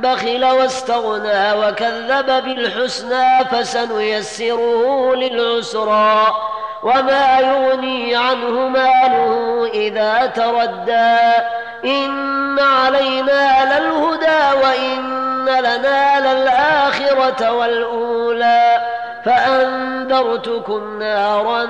بخل واستغنى وكذب بالحسنى فسنيسره للعسرى وما يغني عنه ماله إذا تردى إن علينا للهدى وإن لنا للآخرة والأولى فأنذرتكم نارا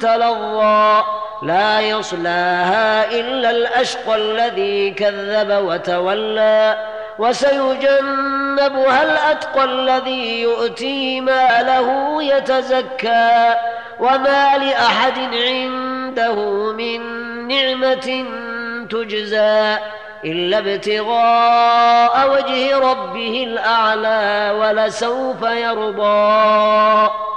تلظى لا يصلاها إلا الأشقى الذي كذب وتولى وسيجنبها الأتقى الذي يؤتي ماله يتزكى وما لأحد عنده من نعمة تجزى إلا ابتغاء وجه ربه الأعلى ولسوف يرضى.